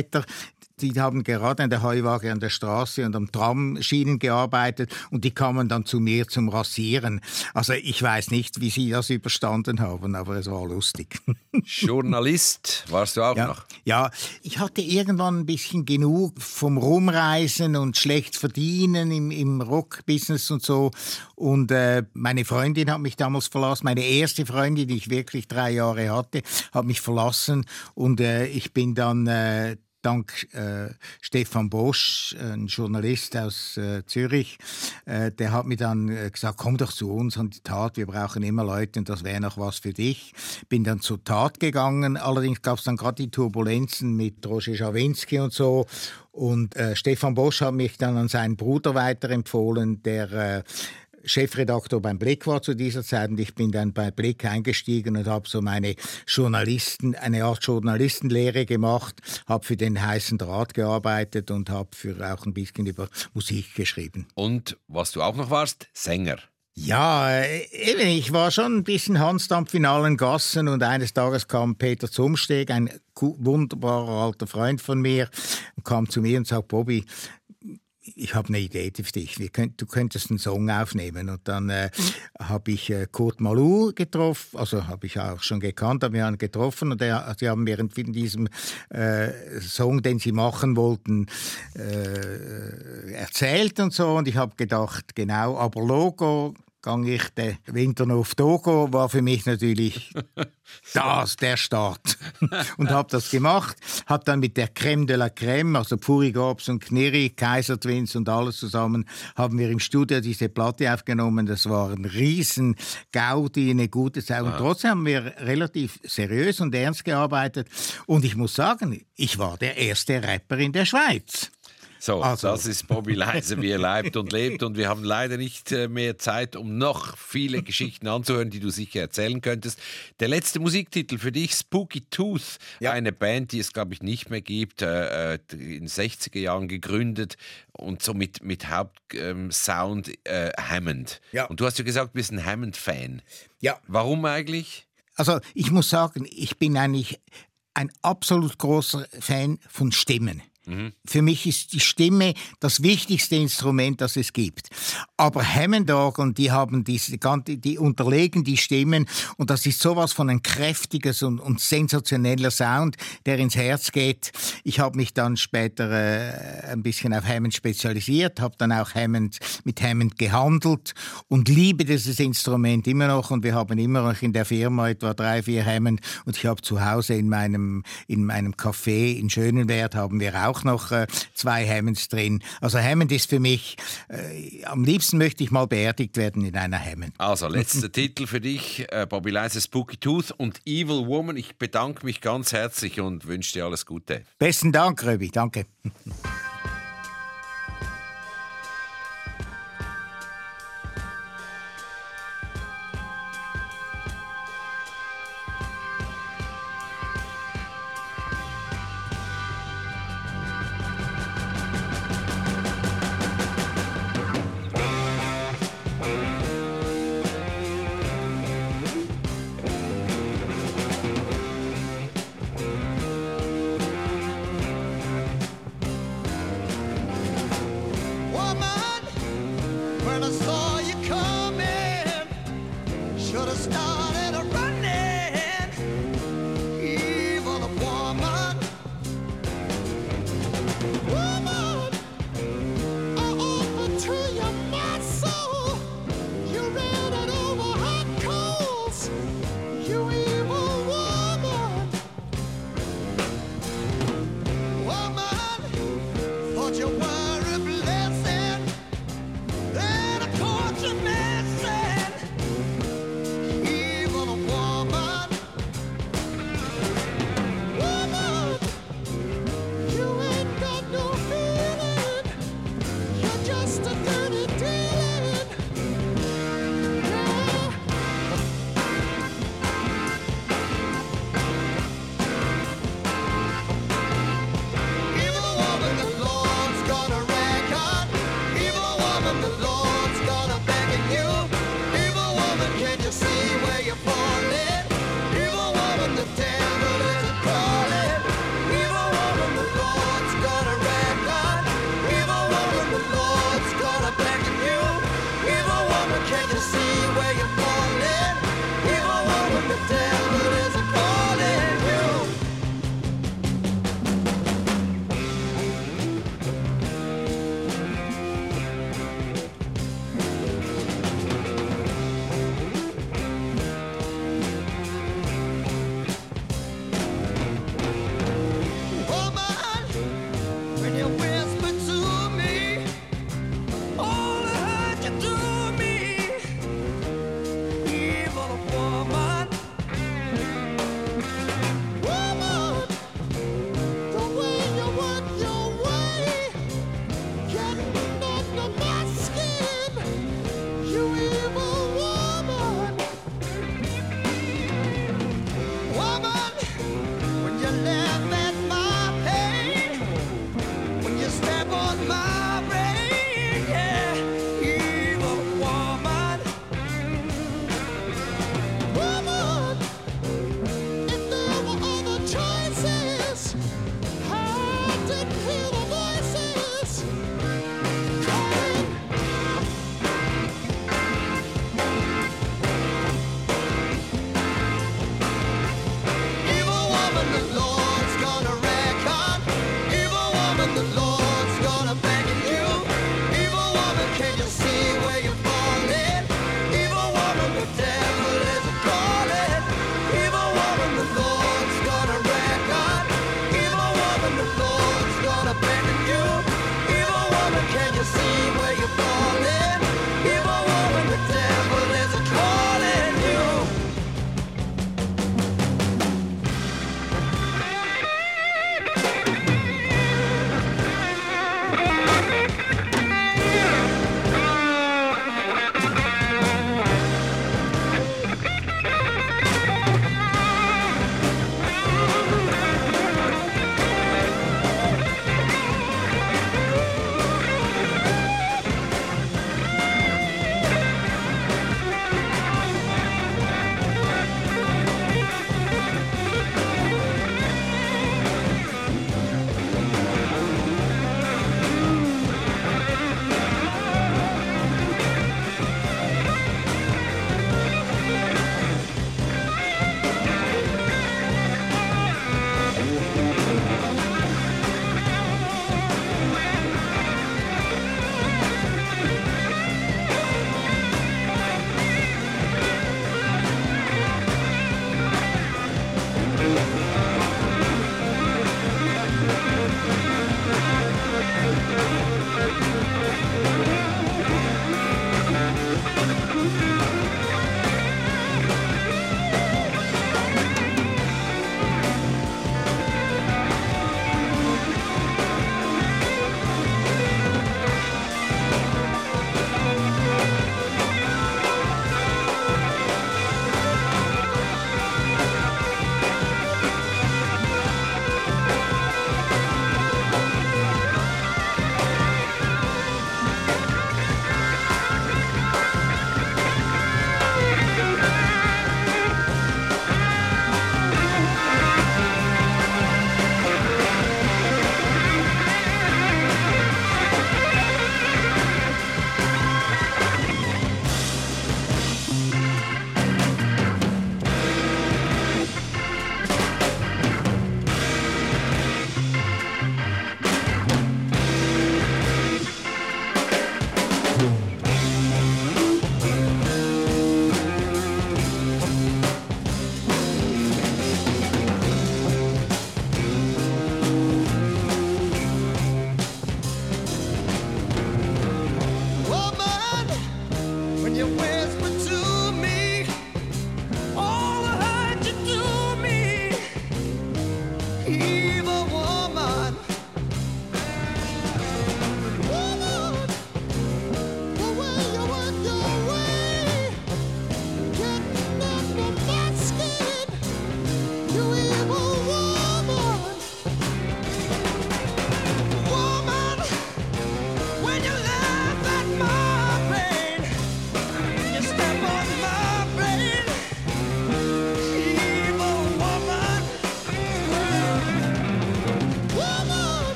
Die haben gerade an der Heuwaage, an der Straße und am Tramschienen gearbeitet und die kamen dann zu mir zum Rasieren. Also ich weiß nicht, wie sie das überstanden haben, aber es war lustig. Journalist warst du auch ja, noch? Ja, ich hatte irgendwann ein bisschen genug vom Rumreisen und schlecht verdienen im, im Rock-Business und so. Und äh, meine Freundin hat mich damals verlassen, meine erste Freundin, die ich wirklich drei Jahre hatte, hat mich verlassen und äh, ich bin dann... Äh, Dank äh, Stefan Bosch, ein Journalist aus äh, Zürich, äh, der hat mir dann äh, gesagt, komm doch zu uns an die Tat, wir brauchen immer Leute und das wäre noch was für dich. Bin dann zur Tat gegangen, allerdings gab es dann gerade die Turbulenzen mit Roger Schawinski und so. Und äh, Stefan Bosch hat mich dann an seinen Bruder weiterempfohlen, der... Äh, Chefredaktor beim Blick war zu dieser Zeit und ich bin dann bei Blick eingestiegen und habe so meine Journalisten, eine Art Journalistenlehre gemacht, habe für den heißen Draht gearbeitet und habe für auch ein bisschen über Musik geschrieben. Und was du auch noch warst, Sänger. Ja, eben, ich war schon ein bisschen Hansdampf in allen Gassen und eines Tages kam Peter Zumsteg, ein wunderbarer alter Freund von mir, kam zu mir und sagte, Bobby, ich habe eine Idee für dich. Wir könnt, du könntest einen Song aufnehmen. Und dann äh, habe ich äh, Kurt Malou getroffen, also habe ich auch schon gekannt, haben wir ihn getroffen und er, die haben mir in diesem äh, Song, den sie machen wollten, äh, erzählt und so. Und ich habe gedacht, genau, aber Logo, gang ich den Winter auf Togo, war für mich natürlich das, der Start. Und habe das gemacht, habe dann mit der Crème de la Crème, also Purigorbs und Knirri, Kaisertwins und alles zusammen, haben wir im Studio diese Platte aufgenommen. Das war ein riesen Gaudi, eine gute Zeit. Und trotzdem haben wir relativ seriös und ernst gearbeitet. Und ich muss sagen, ich war der erste Rapper in der Schweiz. So, also. Das ist Bobby Leiser, wie er leibt und lebt. Und wir haben leider nicht mehr Zeit, um noch viele Geschichten anzuhören, die du sicher erzählen könntest. Der letzte Musiktitel für dich, Spooky Tooth, ja. Eine Band, die es, glaube ich, nicht mehr gibt, äh, in den sechziger Jahren gegründet und so mit, mit Hauptsound äh, Hammond. Ja. Und du hast ja gesagt, du bist ein Hammond-Fan. Ja. Warum eigentlich? Also ich muss sagen, ich bin eigentlich ein absolut großer Fan von Stimmen. Mhm. Für mich ist die Stimme das wichtigste Instrument, das es gibt. Aber Hammond-Orgeln, die haben diese ganze, die unterlegen die Stimmen und das ist sowas von ein kräftiges und, und sensationeller Sound, der ins Herz geht. Ich habe mich dann später äh, ein bisschen auf Hammond spezialisiert, habe dann auch Hammond mit Hammond gehandelt und liebe dieses Instrument immer noch und wir haben immer noch in der Firma etwa drei, vier Hammond und ich habe zu Hause in meinem in meinem Café in Schönenwert haben wir auch noch äh, zwei Hammonds drin. Also Hammond ist für mich, äh, am liebsten möchte ich mal beerdigt werden in einer Hammond. Also letzter Titel für dich, äh, Bobby Leiser, Spooky Tooth und Evil Woman. Ich bedanke mich ganz herzlich und wünsche dir alles Gute. Besten Dank, Röbi, danke.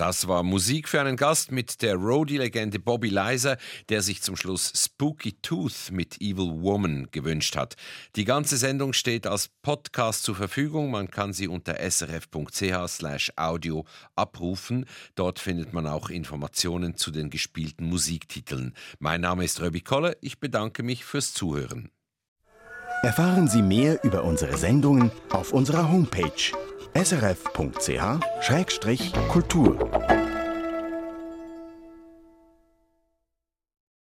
Das war Musik für einen Gast mit der Roadie-Legende Bobby Leiser, der sich zum Schluss Spooky Tooth mit Evil Woman gewünscht hat. Die ganze Sendung steht als Podcast zur Verfügung. Man kann sie unter s r f punkt c h slash audio abrufen. Dort findet man auch Informationen zu den gespielten Musiktiteln. Mein Name ist Röbi Koller. Ich bedanke mich fürs Zuhören. Erfahren Sie mehr über unsere Sendungen auf unserer Homepage s r f punkt c h slash kultur.